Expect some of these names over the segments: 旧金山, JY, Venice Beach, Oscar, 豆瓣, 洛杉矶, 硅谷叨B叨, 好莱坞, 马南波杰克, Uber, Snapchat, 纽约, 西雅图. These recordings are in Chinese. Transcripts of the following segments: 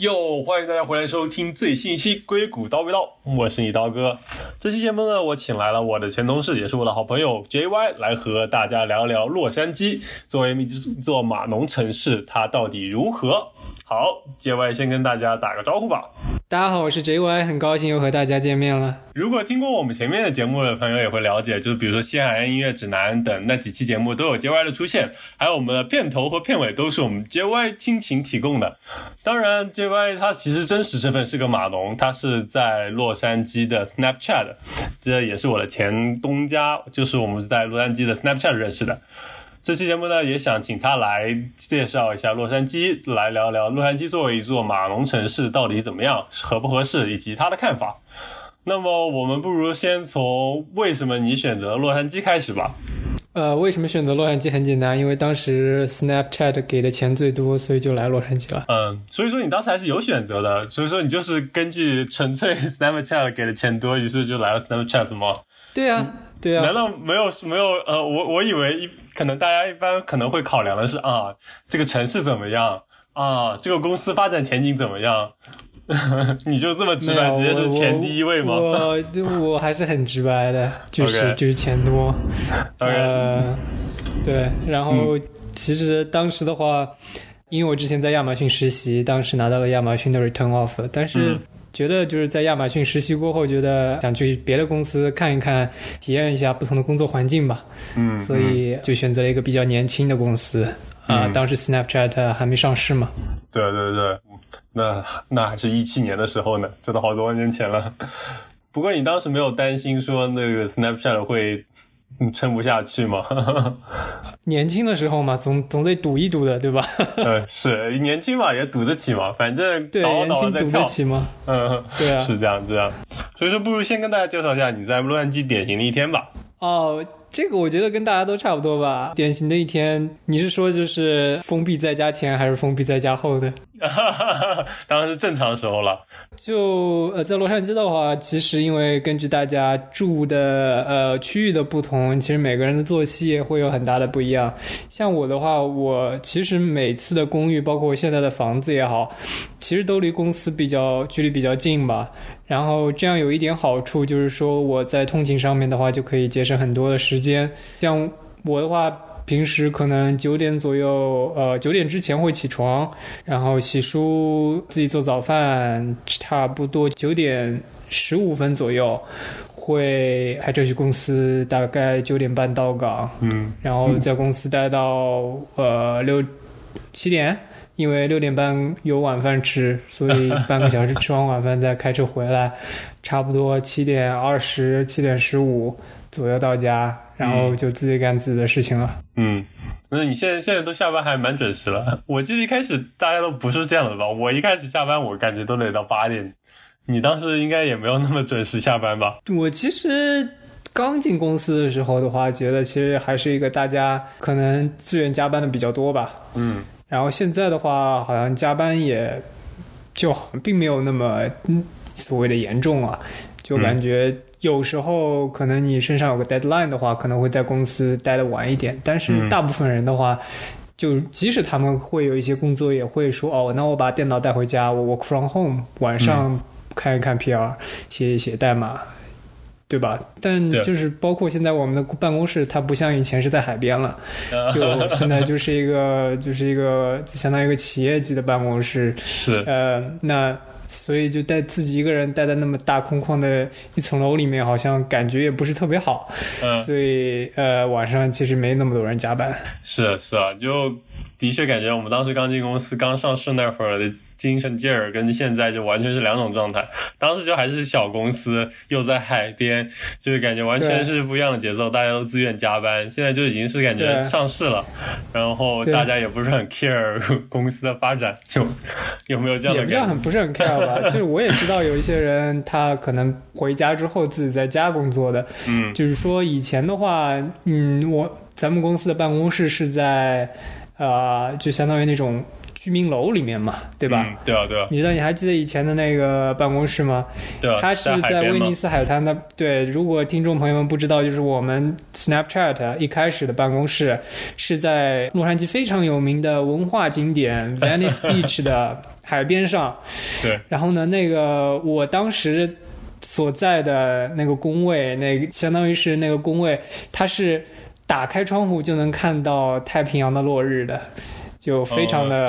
哟，欢迎大家回来收听最新一期硅谷叨逼叨，我是你叨哥。这期节目呢，我请来了我的前同事，也是我的好朋友 JY 来和大家聊聊洛杉矶作为一座码农城市，它到底如何。好， JY 先跟大家打个招呼吧。大家好，我是 JY， 很高兴又和大家见面了。如果听过我们前面的节目的朋友也会了解，就是比如说西海岸音乐指南等那几期节目都有 JY 的出现，还有我们的片头和片尾都是我们 JY 亲情提供的。当然 JY 他其实真实身份是个码农，他是在洛杉矶的 Snapchat， 这也是我的前东家，就是我们在洛杉矶的 Snapchat 认识的。这期节目呢，也想请他来介绍一下洛杉矶，来聊聊洛杉矶作为一座码农城市到底怎么样，合不合适，以及他的看法。那么我们不如先从为什么你选择洛杉矶开始吧。为什么选择洛杉矶很简单，因为当时 Snapchat 给的钱最多，所以就来洛杉矶了。所以说你当时还是有选择的，所以说你就是根据纯粹 Snapchat 给的钱多，于是就来了 Snapchat 吗？对啊，对啊。难道没有我以为可能大家一般可能会考量的是啊，这个城市怎么样啊，这个公司发展前景怎么样。你就这么直白，直接是钱第一位吗？我还是很直白的，就是、okay. 就是钱多。Okay. 对，然后、其实当时的话，因为我之前在亚马逊实习，当时拿到了亚马逊的 return offer， 但是觉得就是在亚马逊实习过后，觉得想去别的公司看一看，体验一下不同的工作环境吧。所以就选择了一个比较年轻的公司。当时 Snapchat 还没上市嘛。对对对，那还是17年的时候呢，这都好多年前了。不过你当时没有担心说那个 Snapchat 会撑不下去吗？年轻的时候嘛，总得赌一赌的，对吧？是年轻嘛，也赌得起嘛，反正倒倒在跳，对，年轻赌得起嘛。对啊，是这样。所以说，不如先跟大家介绍一下你在洛杉矶典型的一天吧。哦，这个我觉得跟大家都差不多吧。典型的一天，你是说就是封闭在家前还是封闭在家后的？当然是正常时候了。就在洛杉矶的话，其实因为根据大家住的区域的不同，其实每个人的作息也会有很大的不一样。像我的话，我其实每次的公寓，包括我现在的房子也好，其实都离公司距离比较近吧。然后这样有一点好处，就是说我在通勤上面的话，就可以节省很多的时间。像我的话，平时可能9点左右，9点之前会起床，然后洗漱，自己做早饭，差不多9点15分左右会开车去公司，大概9点半到岗，然后在公司待到6、7点，因为6点半有晚饭吃，所以半个小时吃完晚饭再开车回来，差不多7点20、7点15左右到家，然后就自己干自己的事情了。那你现在都下班还蛮准时了。我记得一开始大家都不是这样的吧？我一开始下班我感觉都得到8点，你当时应该也没有那么准时下班吧？我其实刚进公司的时候的话，觉得其实还是一个大家可能自愿加班的比较多吧。然后现在的话，好像加班也就并没有那么所谓的严重啊，就感觉有时候可能你身上有个 deadline 的话，可能会在公司待得晚一点，但是大部分人的话，就即使他们会有一些工作，也会说哦，那我把电脑带回家，我 work from home， 晚上看一看 PR， 写一写代码。对吧？但就是包括现在我们的办公室，它不像以前是在海边了，就现在就是一个就相当于一个企业级的办公室。是，那所以就带自己一个人待在那么大空旷的一层楼里面，好像感觉也不是特别好。所以晚上其实没那么多人加班。是啊，就的确感觉我们当时刚进公司、刚上市那会儿的精神劲儿跟现在就完全是两种状态。当时就还是小公司，又在海边，就是感觉完全是不一样的节奏，大家都自愿加班。现在就已经是感觉上市了，然后大家也不是很 care 公司的发展，就有没有这样的感觉？也不是很 care 吧。就是我也知道有一些人他可能回家之后自己在家工作的，就是说以前的话，咱们公司的办公室是在就相当于那种居民楼里面嘛，对吧？嗯，对啊，对啊。你知道你还记得以前的那个办公室吗？对啊，它是在威尼斯海滩的。对，如果听众朋友们不知道，就是我们 Snapchat 一开始的办公室是在洛杉矶非常有名的文化景点 Venice Beach 的海边上。对。然后呢，那个我当时所在的那个工位，那个相当于是那个工位，它是打开窗户就能看到太平洋的落日的，就非常的、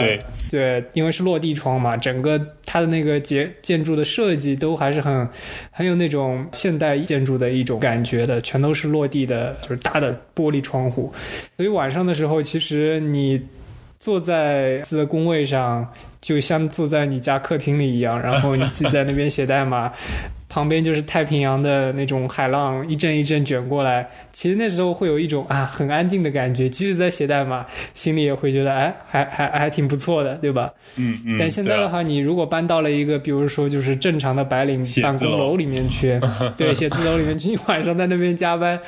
对，因为是落地窗嘛，整个它的那个建筑的设计都还是很有那种现代建筑的一种感觉的，全都是落地的，就是大的玻璃窗户。所以晚上的时候，其实你坐在自己的工位上，就像坐在你家客厅里一样，然后你自己在那边写代码。旁边就是太平洋的那种海浪一阵一阵卷过来，其实那时候会有一种啊很安静的感觉，即使在写代码，心里也会觉得哎还挺不错的，对吧？嗯嗯。但现在的话、啊，你如果搬到了一个比如说就是正常的白领办公楼里面去，对，写字楼里面去，你晚上在那边加班，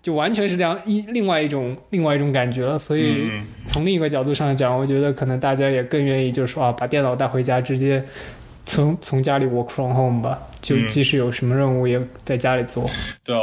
就完全是这样另外一种感觉了。所以从另一个角度上讲，我觉得可能大家也更愿意就是说啊，把电脑带回家直接。从家里 work from home 吧，就即使有什么任务也在家里做。对啊，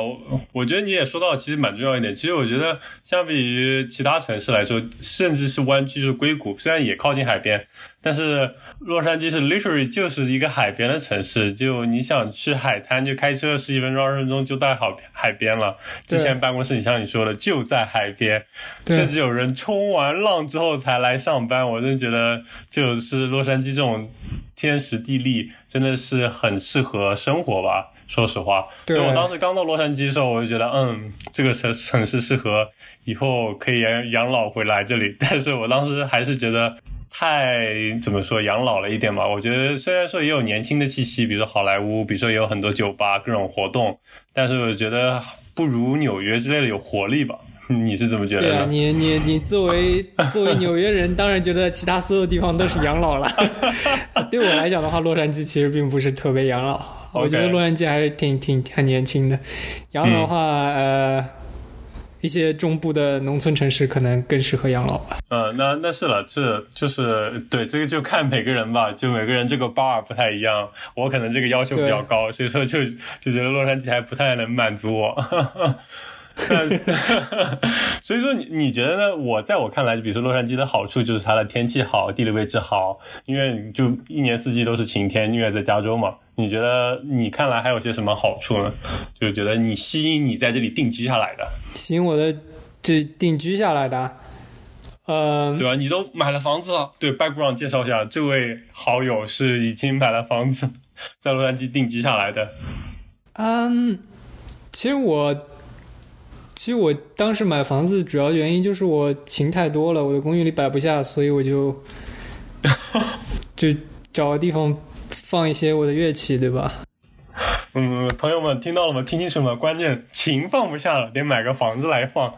我觉得你也说到其实蛮重要一点。其实我觉得相比于其他城市来说，甚至是湾区，就是硅谷，虽然也靠近海边，但是洛杉矶是 literally 就是一个海边的城市，就你想去海滩，就开车11分钟20分钟就到海边了。之前办公室你像你说的就在海边，甚至有人冲完浪之后才来上班。我真的觉得就是洛杉矶这种天时地利真的是很适合生活吧，说实话。对，我当时刚到洛杉矶的时候，我就觉得这个城市适合以后可以养老回来这里，但是我当时还是觉得太怎么说养老了一点吧。我觉得虽然说也有年轻的气息，比如说好莱坞，比如说也有很多酒吧各种活动，但是我觉得不如纽约之类的有活力吧。你是怎么觉得的？对啊，你作为纽约人，当然觉得其他所有地方都是养老了。对我来讲的话，洛杉矶其实并不是特别养老， 我觉得洛杉矶还是挺年轻的。养老的话，一些中部的农村城市可能更适合养老吧。那是了，是就是对这个就看每个人吧，就每个人这个 bar 不太一样。我可能这个要求比较高，所以说就觉得洛杉矶还不太能满足我。所以说你觉得呢？在我看来，比如说洛杉矶的好处就是它的天气好，地理位置好，因为就一年四季都是晴天，因为在加州嘛。你觉得你看来还有些什么好处呢？就觉得你吸引你在这里定居下来的，吸引我的这定居下来的，对吧？你都买了房子了，对 ，background 介绍一下，这位好友是已经买了房子，在洛杉矶定居下来的。其实我当时买房子主要原因就是我情太多了，我的公寓里摆不下，所以我就找个地方放一些我的乐器，对吧？朋友们听到了吗？听清楚吗？关键琴放不下了，得买个房子来放。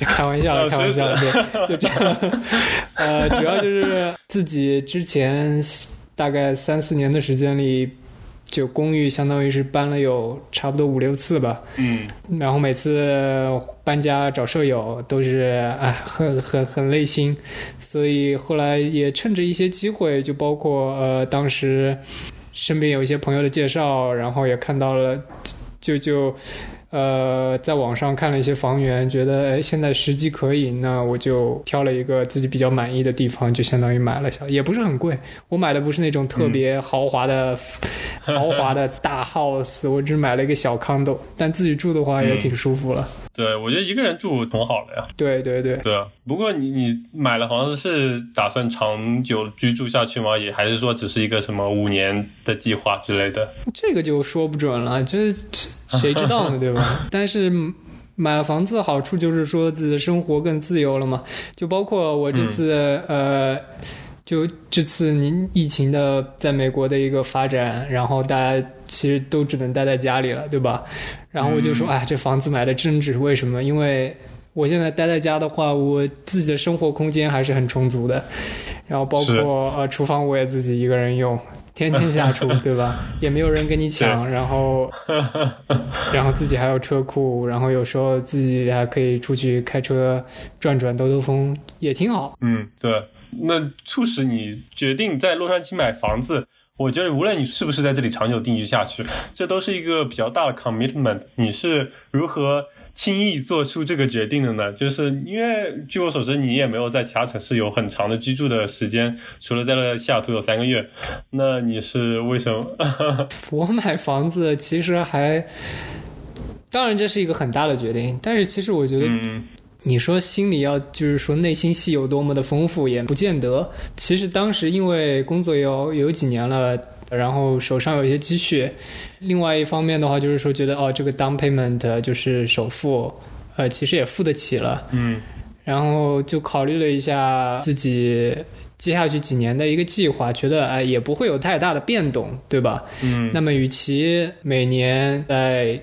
开玩笑，对，就这样。主要就是自己之前大概3-4年的时间里。就公寓相当于是搬了有差不多5-6次吧，然后每次搬家找舍友都是很累心，所以后来也趁着一些机会，就包括当时身边有一些朋友的介绍，然后也看到了，就在网上看了一些房源，觉得哎现在时机可以，那我就挑了一个自己比较满意的地方，就相当于买了下，也不是很贵。我买的不是那种特别豪华的大 house， 我只买了一个小 condo， 但自己住的话也挺舒服了。对，我觉得一个人住挺好的呀。对啊。不过你买了房子是打算长久居住下去吗？也还是说只是一个什么5年的计划之类的？这个就说不准了，就是谁知道呢，对吧？但是买了房子的好处就是说自己的生活更自由了嘛。就包括我这次、就这次您疫情的在美国的一个发展，然后大家其实都只能待在家里了，对吧？然后我就说，这房子买的真值，为什么？因为我现在待在家的话，我自己的生活空间还是很充足的。然后包括厨房我也自己一个人用。天天下厨，对吧？也没有人跟你抢，然后自己还有车库，然后有时候自己还可以出去开车转转兜兜风，也挺好。对，那促使你决定在洛杉矶买房子，我觉得无论你是不是在这里长久定居下去，这都是一个比较大的 commitment。 你是如何轻易做出这个决定的呢？就是因为据我所知你也没有在其他城市有很长的居住的时间，除了在西雅图有3个月，那你是为什么？我买房子其实还，当然这是一个很大的决定，但是其实我觉得你说心里要就是说内心戏有多么的丰富也不见得。其实当时因为工作有几年了，然后手上有一些积蓄，另外一方面的话就是说觉得这个 down payment 就是首付其实也付得起了，然后就考虑了一下自己接下去几年的一个计划，觉得也不会有太大的变动，对吧？那么与其每年在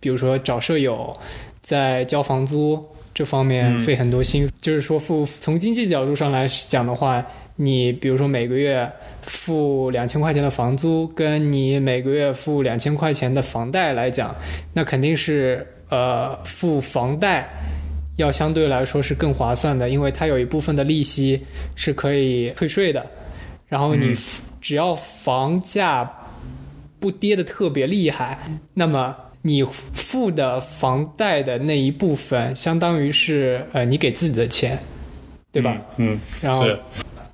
比如说找舍友在交房租这方面费很多心，就是说从经济角度上来讲的话，你比如说每个月付2000块钱的房租跟你每个月付2000块钱的房贷来讲，那肯定是付房贷要相对来说是更划算的，因为它有一部分的利息是可以退税的，然后你只要房价不跌得特别厉害，那么你付的房贷的那一部分相当于是你给自己的钱，对吧？然后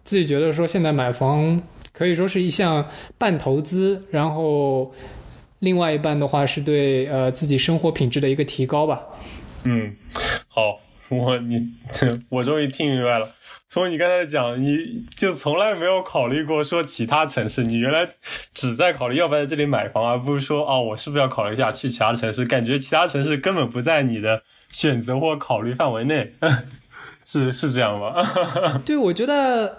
自己觉得说现在买房可以说是一项半投资，然后另外一半的话是对自己生活品质的一个提高吧。好，我终于听明白了。从你刚才讲，你就从来没有考虑过说其他城市，你原来只在考虑要不要在这里买房，而不是说我是不是要考虑一下去其他城市，感觉其他城市根本不在你的选择或考虑范围内。是这样吗？对，我觉得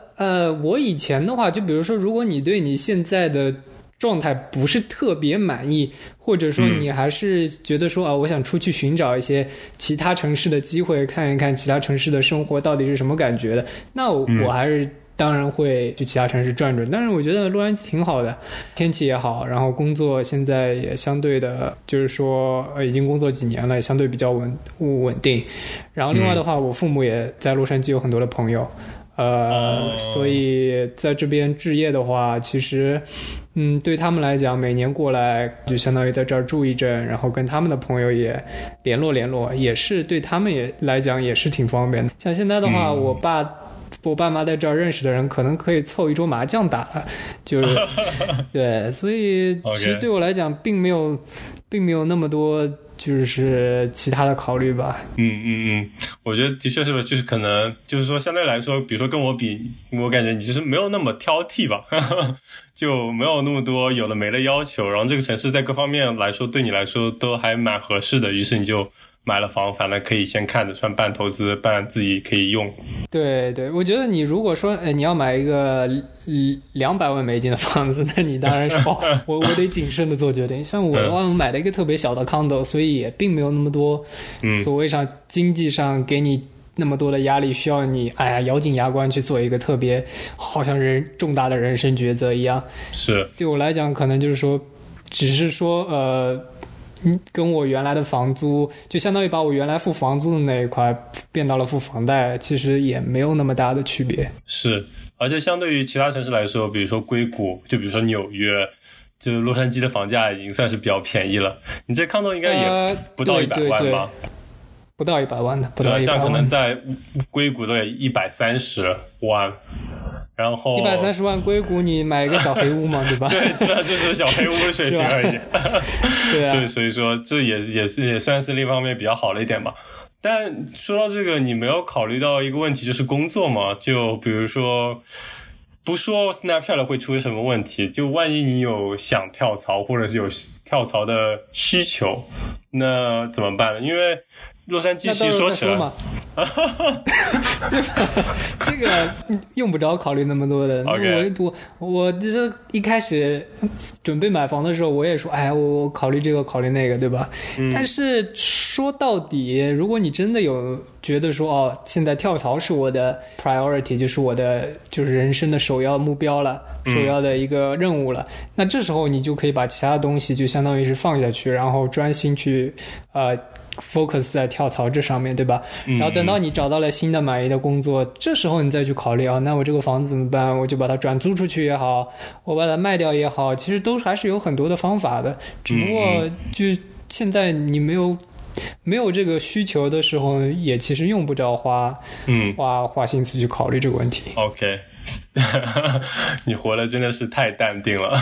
我以前的话，就比如说如果你对你现在的状态不是特别满意，或者说你还是觉得说我想出去寻找一些其他城市的机会，看一看其他城市的生活到底是什么感觉的，那我还是当然会去其他城市转转。但是我觉得洛杉矶挺好的，天气也好，然后工作现在也相对的就是说已经工作几年了，也相对比较稳定。然后另外的话，我父母也在洛杉矶有很多的朋友，所以在这边置业的话，其实对他们来讲，每年过来就相当于在这儿住一阵，然后跟他们的朋友也联络，也是对他们也来讲也是挺方便的。像现在的话，我爸妈在这儿认识的人可能可以凑一桌麻将打，就是对，所以其实对我来讲并没有那么多就是其他的考虑吧。我觉得的确是，就是可能就是说相对来说，比如说跟我比，我感觉你就是没有那么挑剔吧，就没有那么多有的没的要求，然后这个城市在各方面来说对你来说都还蛮合适的，于是你就买了房，反正可以先看着，算半投资半自己可以用。对，我觉得你如果说你要买一个$2,000,000的房子，那你当然是我得谨慎的做决定。像我的话，买了一个特别小的 condo， 所以也并没有那么多所谓上经济上给你那么多的压力，需要你咬紧牙关去做一个特别好像重大的人生抉择一样。是对我来讲，可能就是说，只是说跟我原来的房租，就相当于把我原来付房租的那一块变到了付房贷，其实也没有那么大的区别。是，而且相对于其他城市来说，比如说硅谷，就比如说纽约，就洛杉矶的房价已经算是比较便宜了。你这condo应该也不到100万吧？不到100万的，不到100万。对，像可能在硅谷都也130万。然后130万硅谷，你买一个小黑屋嘛，对吧？对，基本上就是小黑屋的水平而已。对啊，对，所以说这也算是另一方面比较好了一点吧。但说到这个，你没有考虑到一个问题，就是工作嘛。就比如说，不说 Snapchat 会出什么问题，就万一你有想跳槽或者是有跳槽的需求，那怎么办呢？因为洛杉矶其实说起来对吧，这个用不着考虑那么多的。我就是一开始准备买房的时候，我也说我考虑这个考虑那个，对吧？但是说到底，如果你真的有觉得说现在跳槽是我的 priority， 就是我的就是人生的首要目标了，首要的一个任务了，那这时候你就可以把其他东西就相当于是放下去，然后专心去去focus 在跳槽这上面，对吧？然后等到你找到了新的满意的工作，这时候你再去考虑啊，那我这个房子怎么办？我就把它转租出去也好，我把它卖掉也好，其实都还是有很多的方法的。只不过就现在你没有这个需求的时候，也其实用不着花心思去考虑这个问题。OK。你活得真的是太淡定了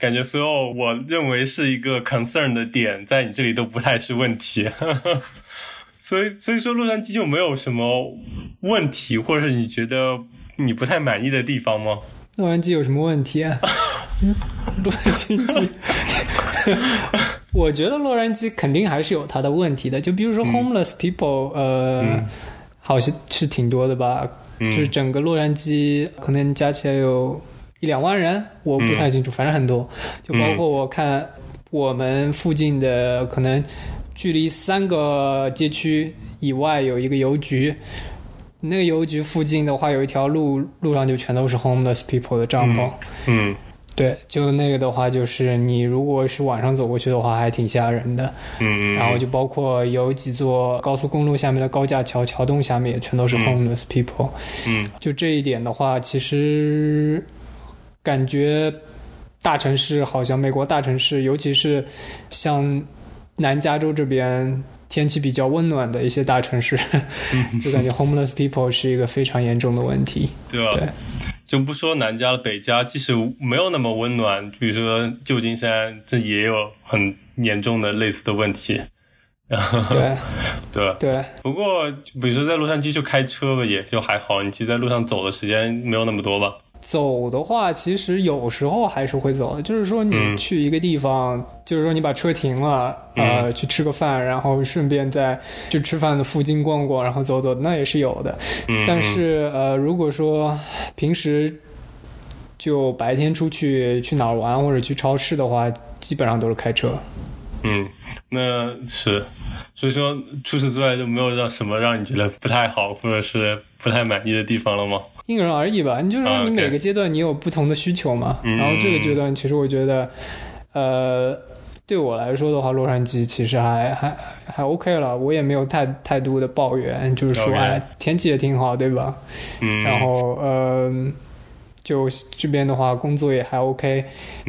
感觉所有我认为是一个 concern 的点在你这里都不太是问题所以说洛杉矶就没有什么问题或者是你觉得你不太满意的地方吗？洛杉矶有什么问题啊洛杉矶我觉得洛杉矶肯定还是有它的问题的，就比如说 homeless people、好像是挺多的吧，就是整个洛杉矶可能加起来有1-2万人，我不太清楚，反正很多，就包括我看我们附近的可能距离3个街区以外有一个邮局，那个邮局附近的话有一条路上就全都是 homeless people 的帐篷。对，就那个的话就是你如果是晚上走过去的话还挺吓人的。然后就包括有几座高速公路下面的高架桥，桥洞下面也全都是 homeless people。就这一点的话其实感觉大城市，好像美国大城市尤其是像南加州这边天气比较温暖的一些大城市就感觉 homeless people 是一个非常严重的问题。对啊，对，就不说南加北加，即使没有那么温暖，比如说旧金山这也有很严重的类似的问题。对，不过比如说在洛杉矶就开车吧，也就还好，你其实在路上走的时间没有那么多吧。走的话其实有时候还是会走的，就是说你去一个地方，就是说你把车停了，去吃个饭，然后顺便在就吃饭的附近逛逛，然后走走，那也是有的。但是如果说平时就白天出去哪儿玩或者去超市的话，基本上都是开车。那是，所以说除此之外就没有什么让你觉得不太好或者是不太满意的地方了吗？因人而异吧，你就是说你每个阶段你有不同的需求嘛。然后这个阶段其实我觉得对我来说的话洛杉矶其实还 OK 了，我也没有太多的抱怨，就是说天气也挺好，对吧？然后就这边的话工作也还 OK，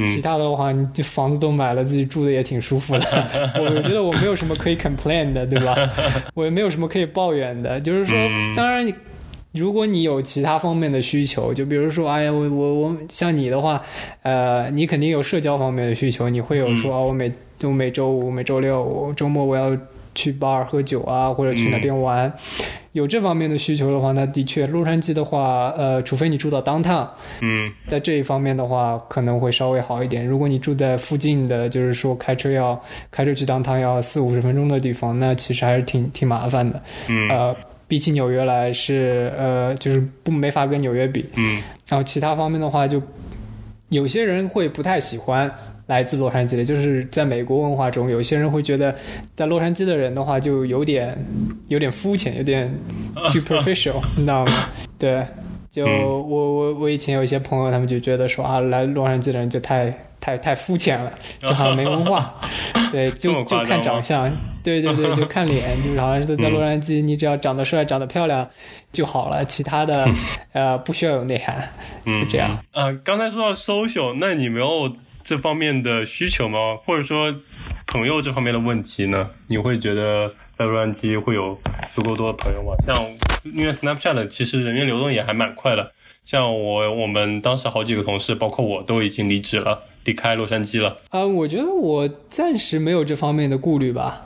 其他的话你房子都买了，自己住的也挺舒服的我觉得我没有什么可以 complain 的，对吧？我也没有什么可以抱怨的，就是说当然如果你有其他方面的需求，就比如说哎呀我像你的话你肯定有社交方面的需求，你会有说我每周五每周六我周末我要去 bar 喝酒啊，或者去那边玩，有这方面的需求的话，那的确洛杉矶的话除非你住到 downtown， 在这一方面的话可能会稍微好一点。如果你住在附近的，就是说开车去 downtown 要40-50分钟的地方，那其实还是挺麻烦的。比起纽约来是就是没法跟纽约比。然后其他方面的话，就有些人会不太喜欢来自洛杉矶的，就是在美国文化中有些人会觉得在洛杉矶的人的话就有点肤浅，有点 superficial 你知道吗？对，就我以前有一些朋友他们就觉得说啊，来洛杉矶的人就太肤浅了，就好像没文化对，就看长相，对，就看脸就好像是在洛杉矶你只要长得帅长得漂亮就好了，其他的不需要有内涵，就这样。刚才说到 social， 那你没有这方面的需求吗？或者说朋友这方面的问题呢？你会觉得在洛杉矶会有足够多的朋友吗？像因为 Snapchat 其实人员流动也还蛮快的，像我们当时好几个同事包括我都已经离职了，离开洛杉矶了。我觉得我暂时没有这方面的顾虑吧，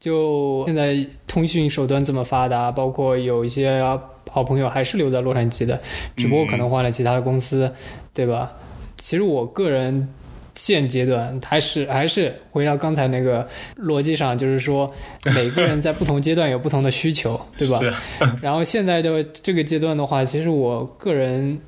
就现在通讯手段这么发达，包括有一些好朋友还是留在洛杉矶的，只不过可能换了其他的公司，对吧？其实我个人现阶段还是回到刚才那个逻辑上，就是说每个人在不同阶段有不同的需求对吧？然后现在的这个阶段的话，其实我个人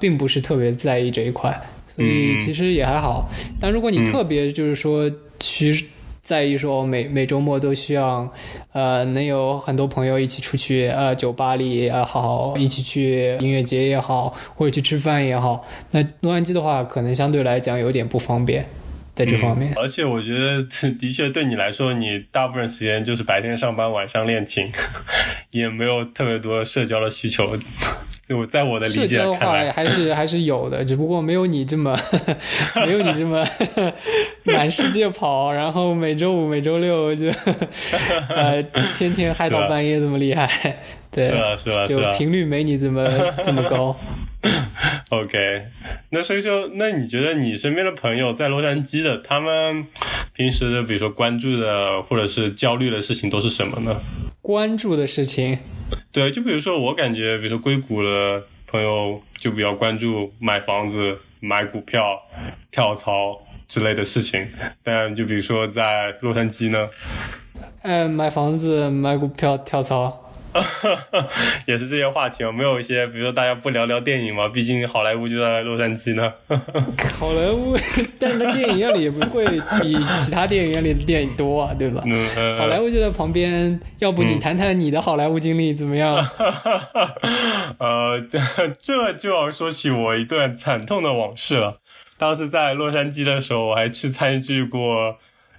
并不是特别在意这一块，所以其实也还好。但如果你特别就是说去在意说每周末都需要能有很多朋友一起出去酒吧里好，一起去音乐节也好，或者去吃饭也好，那洛杉矶的话可能相对来讲有点不方便。在这方面。而且我觉得的确对你来说，你大部分时间就是白天上班晚上练琴，也没有特别多社交的需求。在我的理解看来，社交的话还是有的，只不过没有你这么满世界跑，然后每周五每周六就天天嗨到半夜这么厉害。对，是了，就频率没你这么高。OK， 那所以说，那你觉得你身边的朋友在洛杉矶的，他们平时的比如说关注的或者是焦虑的事情都是什么呢？关注的事情，对，就比如说我感觉，比如说硅谷的朋友就比较关注买房子、买股票、跳槽之类的事情，但就比如说在洛杉矶呢，买房子、买股票、跳槽。也是这些话题，没有一些比如说大家不聊聊电影嘛？毕竟好莱坞就在洛杉矶呢。好莱坞，但是它电影院里也不会比其他电影院里的电影多啊，对吧？好莱坞就在旁边，要不你谈谈你的好莱坞经历怎么样？这就要说起我一段惨痛的往事了。当时在洛杉矶的时候，我还去参与过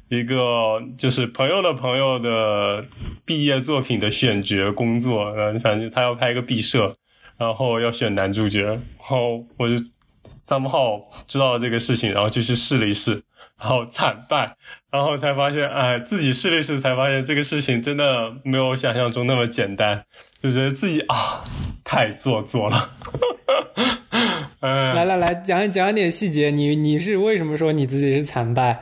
一个就是朋友的朋友的毕业作品的选角工作，反正他要拍一个毕设，然后要选男主角，然后我就somehow知道了这个事情，然后就去试了一试，然后惨败，然后才发现自己试了一试才发现这个事情真的没有想象中那么简单，就觉得自己太做作了。来，讲点细节，你是为什么说你自己是惨败？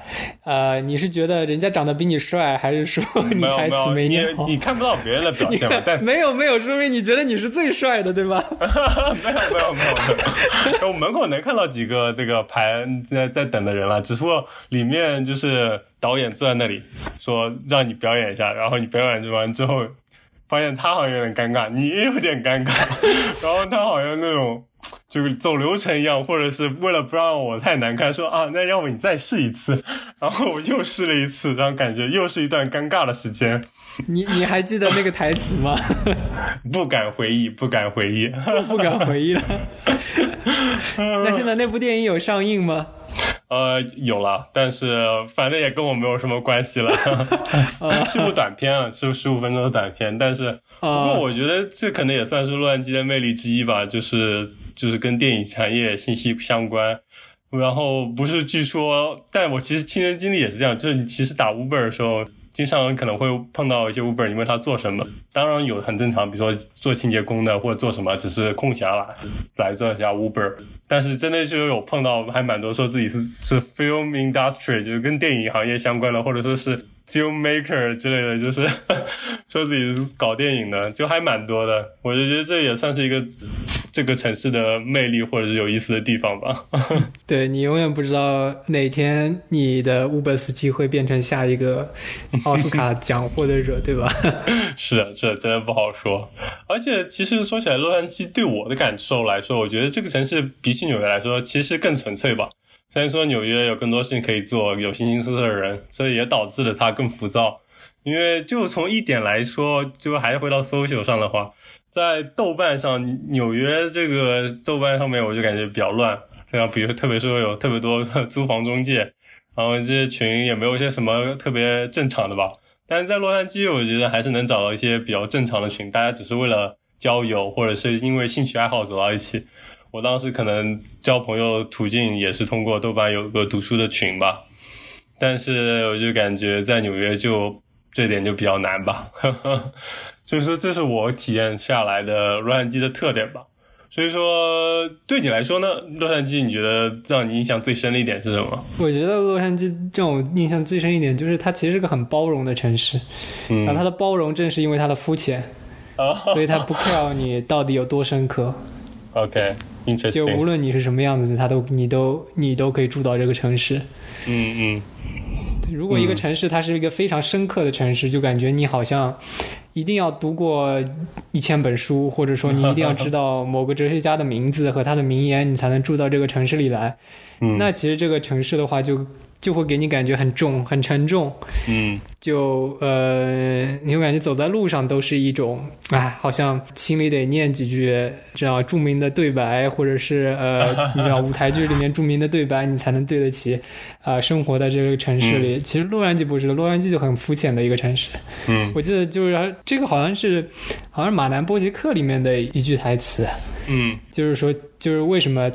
你是觉得人家长得比你帅，还是说你台词没念好？你看不到别人的表现吗？没有，说明你觉得你是最帅的，对吧？没有，我门口能看到几个这个排在等的人了，只不过里面就是导演坐在那里说让你表演一下，然后你表演完之后，发现他好像有点尴尬，你也有点尴尬，然后他好像那种。就是走流程一样，或者是为了不让我太难看，说那要不你再试一次，然后我又试了一次，然后感觉又是一段尴尬的时间。你还记得那个台词吗？不敢回忆，不敢回忆了。那现在那部电影有上映吗？有了，但是反正也跟我没有什么关系了。是部短片了，是15分钟的短片，但是不过我觉得这可能也算是洛杉矶的魅力之一吧，就是跟电影产业信息相关。然后不是据说，但我其实亲身经历也是这样，就是你其实打 Uber 的时候，经常可能会碰到一些 Uber， 你问他做什么，当然有很正常，比如说做清洁工的或者做什么，只是空闲来做一下 Uber。但是真的就有碰到还蛮多说自己是 film industry， 就是跟电影行业相关的，或者说是 filmmaker 之类的，就是说自己是搞电影的，就还蛮多的。我就觉得这也算是一个这个城市的魅力或者是有意思的地方吧。对，你永远不知道哪天你的 Uber 司机会变成下一个奥斯卡奖获得者，对吧？是，真的不好说。而且其实说起来，洛杉矶对我的感受来说，我觉得这个城市比起纽约来说其实更纯粹吧，虽然说纽约有更多事情可以做，有形形色色的人，所以也导致了它更浮躁。因为就从一点来说，就还回到 social 上的话，在豆瓣上，纽约这个豆瓣上面我就感觉比较乱，像比如说特别说有特别多租房中介，然后这些群也没有一些什么特别正常的吧，但是在洛杉矶我觉得还是能找到一些比较正常的群，大家只是为了交友或者是因为兴趣爱好走到一起。我当时可能交朋友途径也是通过豆瓣有个读书的群吧，但是我就感觉在纽约就这点就比较难吧。所以说这是我体验下来的洛杉矶的特点吧。所以说对你来说呢，洛杉矶你觉得让你印象最深的一点是什么？我觉得洛杉矶让我印象最深一点就是它其实是个很包容的城市，然后它的包容正是因为它的肤浅，所以它不 care 你到底有多深刻。OK， 就无论你是什么样子，你都可以住到这个城市。如果一个城市它是一个非常深刻的城市，就感觉你好像一定要读过1000本书，或者说你一定要知道某个哲学家的名字和他的名言，你才能住到这个城市里来。那其实这个城市的话就就会给你感觉很重很沉重，嗯，就你会感觉走在路上都是一种哎，好像心里得念几句这样著名的对白，或者是你知道舞台剧里面著名的对白，你才能对得起生活在这个城市里。其实洛杉矶不是，洛杉矶就很肤浅的一个城市。嗯，我记得就是这个好像是马南波杰克里面的一句台词，嗯，就是说就是为什么。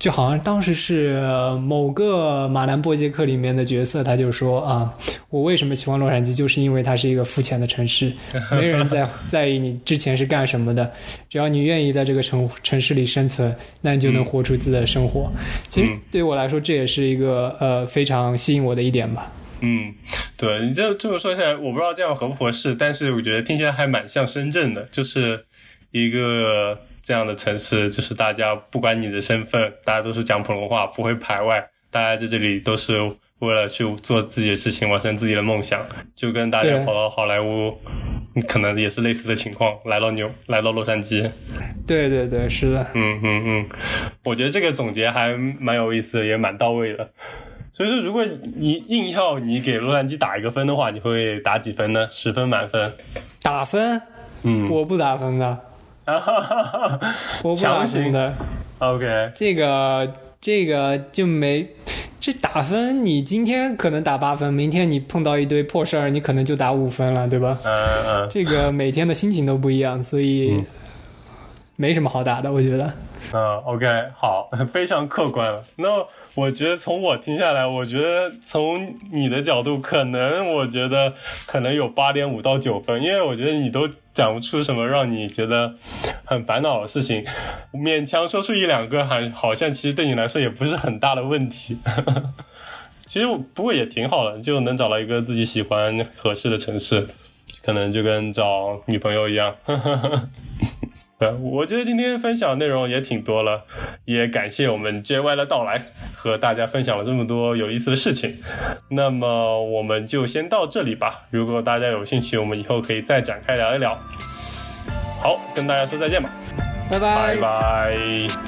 就好像当时是某个马南波杰克里面的角色，他就说啊，我为什么喜欢洛杉矶，就是因为它是一个肤浅的城市，没人在意你之前是干什么的，只要你愿意在这个城市里生存，那你就能活出自己的生活。其实对我来说，这也是一个非常吸引我的一点吧。嗯，对，你这么说起来，我不知道这样合不合适，但是我觉得听起来还蛮像深圳的，就是一个。这样的城市就是大家不管你的身份，大家都是讲普通话，不会排外，大家在这里都是为了去做自己的事情，完成自己的梦想，就跟大家跑到好莱坞可能也是类似的情况，来到洛杉矶。对对对，是的。嗯嗯嗯，我觉得这个总结还蛮有意思的，也蛮到位的。所以说如果你硬要你给洛杉矶打一个分的话，你会打几分呢？10分满分。打分？嗯，我不打分的。我不打分的 ，OK， 这个就没，这打分你今天可能打8分，明天你碰到一堆破事儿，你可能就打5分了，对吧？这个每天的心情都不一样，所以没什么好打的，我觉得。OK， 好，非常客观了。那我觉得从我听下来，我觉得从你的角度，我觉得可能有8.5到9分，因为我觉得你都讲不出什么让你觉得很烦恼的事情，勉强说出1-2个，好像其实对你来说也不是很大的问题。其实不过也挺好的，就能找到一个自己喜欢合适的城市，可能就跟找女朋友一样。对，我觉得今天分享的内容也挺多了，也感谢我们 JY 的到来，和大家分享了这么多有意思的事情。那么我们就先到这里吧，如果大家有兴趣，我们以后可以再展开聊一聊。好，跟大家说再见吧，拜拜。